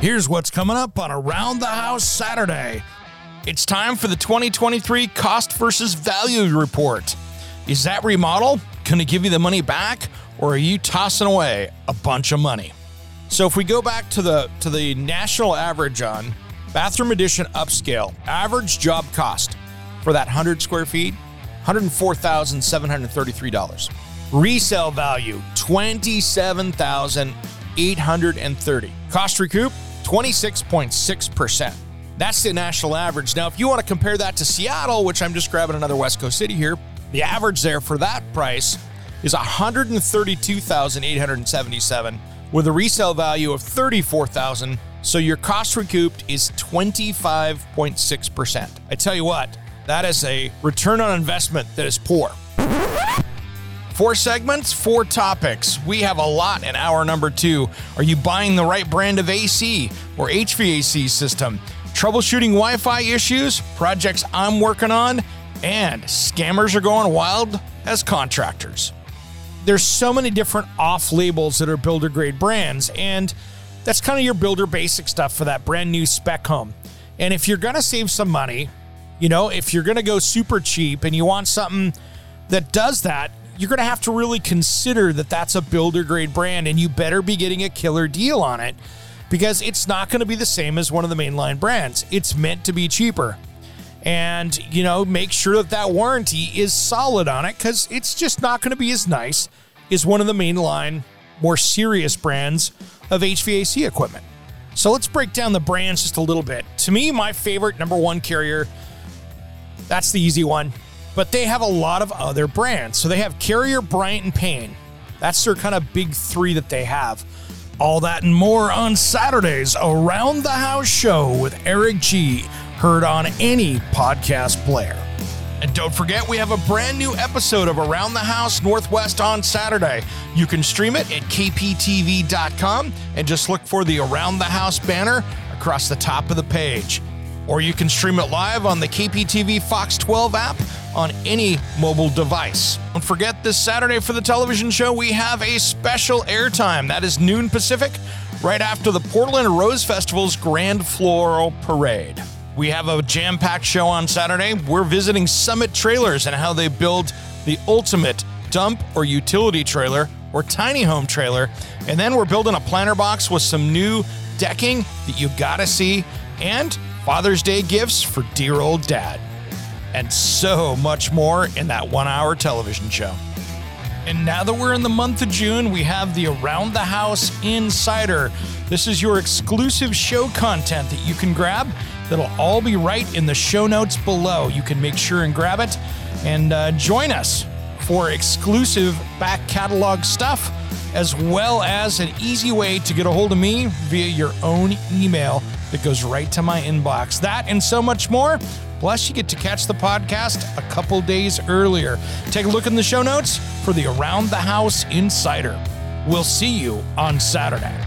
Here's what's coming up on Around the House Saturday. It's time for the 2023 Cost versus Value Report. Is that remodel going to give you the money back, or are you tossing away a bunch of money? So if we go back to the national average on bathroom addition upscale, average job cost for that 100 square feet, $104,733. Resale value, $27,830. Cost recoup, 26.6%. That's the national average. Now, if you want to compare that to Seattle, which I'm just grabbing another West Coast city here, the average there for that price is $132,877 with a resale value of $34,000. So your cost recouped is 25.6%. I tell you what, that is a return on investment that is poor. 4 segments, 4 topics. We have a lot in hour number 2. Are you buying the right brand of AC or HVAC system? Troubleshooting Wi-Fi issues, projects I'm working on, and scammers are going wild as contractors. There's so many different off-labels that are builder-grade brands, and that's kind of your builder basic stuff for that brand new spec home. And if you're going to save some money, you know, if you're going to go super cheap and you want something that does that, you're going to have to really consider that that's a builder grade brand, and you better be getting a killer deal on it, because it's not going to be the same as one of the mainline brands. It's meant to be cheaper. And, you know, make sure that that warranty is solid on it, because it's just not going to be as nice as one of the mainline, more serious brands of HVAC equipment. So let's break down the brands just a little bit. To me, my favorite, number 1, Carrier. That's the easy one. But they have a lot of other brands. So they have Carrier, Bryant, and Payne. That's their kind of big 3 that they have. All that and more on Saturday's Around the House show with Eric G. Heard on any podcast player. And don't forget, we have a brand new episode of Around the House Northwest on Saturday. You can stream it at kptv.com and just look for the Around the House banner across the top of the page. Or you can stream it live on the KPTV Fox 12 app on any mobile device. Don't forget, this Saturday for the television show, we have a special airtime. That is noon Pacific, right after the Portland Rose Festival's Grand Floral Parade. We have a jam-packed show on Saturday. We're visiting Summit Trailers and how they build the ultimate dump or utility trailer or tiny home trailer. And then we're building a planter box with some new decking that you gotta see, and Father's Day gifts for dear old dad, and so much more in that 1-hour television show. And now that we're in the month of June, we have the Around the House Insider. This is your exclusive show content that you can grab. That'll all be right in the show notes below. You can make sure and grab it and join us for exclusive back catalog stuff, as well as an easy way to get a hold of me via your own email that goes right to my inbox. That and so much more. Plus, you get to catch the podcast a couple days earlier. Take a look in the show notes for the Around the House Insider. We'll see you on Saturday.